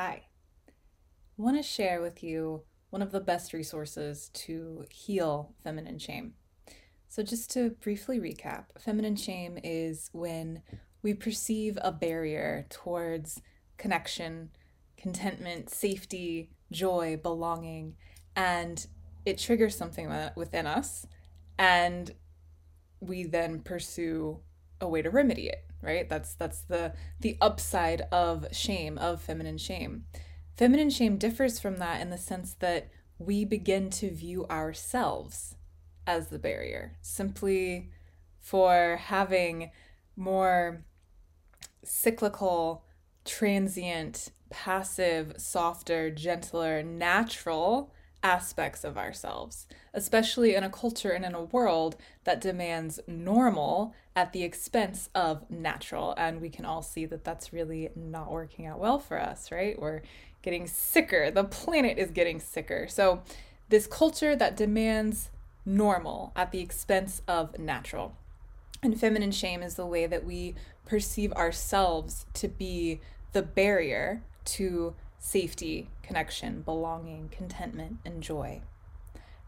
Hi. I want to share with you one of the best resources to heal feminine shame. So just to briefly recap, feminine shame is when we perceive a barrier towards connection, contentment, safety, joy, belonging, and it triggers something within us, and we then pursue a way to remedy it, right? That's the upside of shame, of feminine shame. Feminine shame differs from that in the sense that we begin to view ourselves as the barrier, simply for having more cyclical, transient, passive, softer, gentler, natural aspects of ourselves, especially in a culture and in a world that demands normal at the expense of natural. And we can all see that that's really not working out well for us, right? We're getting sicker. The planet is getting sicker. So this culture that demands normal at the expense of natural. And feminine shame is the way that we perceive ourselves to be the barrier to safety, connection, belonging, contentment, and joy.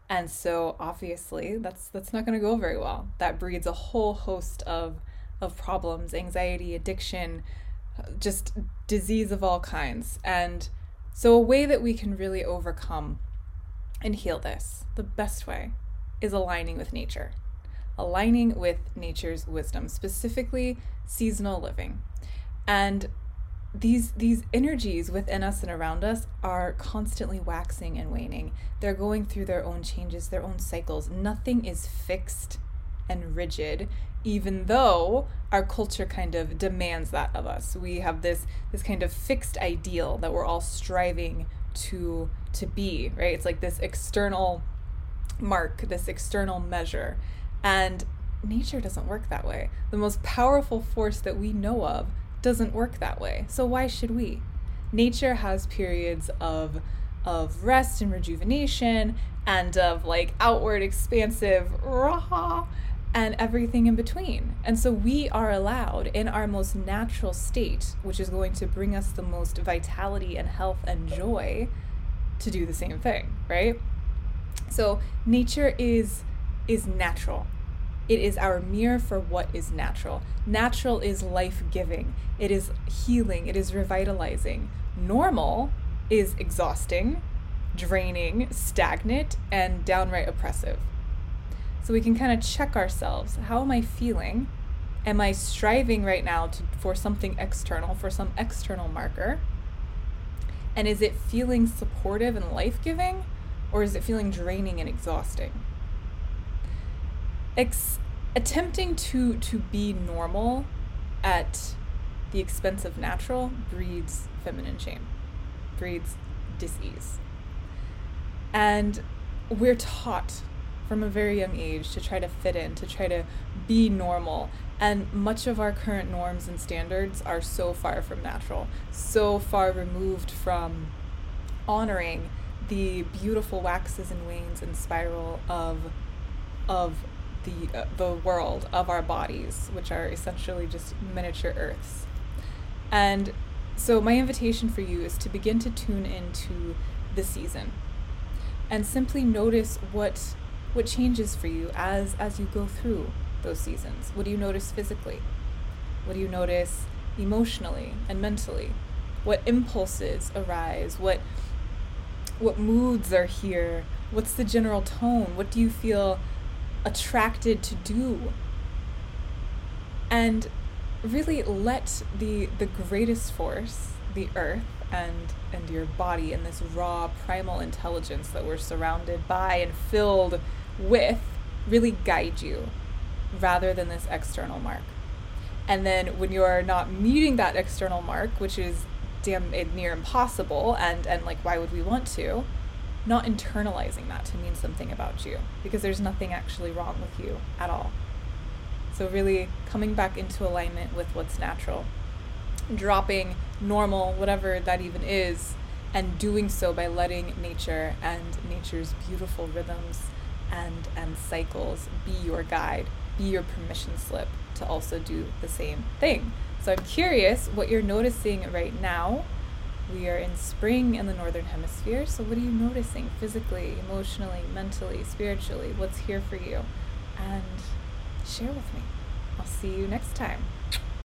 And so obviously that's not going to go very well. That breeds a whole host of problems, anxiety, addiction, just disease of all kinds. And so a way that we can really overcome and heal this, the best way, is aligning with nature. Aligning with nature's wisdom, specifically seasonal living. And these energies within us and around us are constantly waxing and waning. They're going through their own changes, their own cycles. Nothing is fixed and rigid, even though our culture kind of demands that of us. We have this kind of fixed ideal that we're all striving to be, right? It's like this external mark, this external measure. And nature doesn't work that way. The most powerful force that we know of doesn't work that way. So why should we? Nature has periods of rest and rejuvenation and of like outward expansive rah and everything in between. And so we are allowed in our most natural state, which is going to bring us the most vitality and health and joy, to do the same thing, right? So nature is natural. It is our mirror for what is natural. Natural is life-giving. It is healing. It is revitalizing. Normal is exhausting, draining, stagnant, and downright oppressive. So we can kind of check ourselves. How am I feeling? Am I striving right now for something external, for some external marker? And is it feeling supportive and life-giving, or is it feeling draining and exhausting? Attempting to be normal at the expense of natural breeds feminine shame, breeds dis-ease. And we're taught from a very young age to try to fit in, to try to be normal. And much of our current norms and standards are so far from natural, so far removed from honoring the beautiful waxes and wanes and spiral of the world, of our bodies, which are essentially just miniature earths. And so my invitation for you is to begin to tune into the season and simply notice what changes for you as you go through those seasons. What do you notice physically? What do you notice emotionally and mentally? What impulses arise? What moods are here? What's the general tone? What do you feel attracted to do? And really let the greatest force, the earth and your body, and this raw primal intelligence that we're surrounded by and filled with, really guide you rather than this external mark. And then when you're not meeting that external mark, which is damn near impossible, and like why would we want to, not internalizing that to mean something about you, because there's nothing actually wrong with you at all. So really coming back into alignment with what's natural, dropping normal, whatever that even is, and doing so by letting nature and nature's beautiful rhythms and cycles be your guide, be your permission slip to also do the same thing. So I'm curious what you're noticing right now, We are in spring in the Northern Hemisphere, so what are you noticing physically, emotionally, mentally, spiritually? What's here for you? And share with me. I'll see you next time.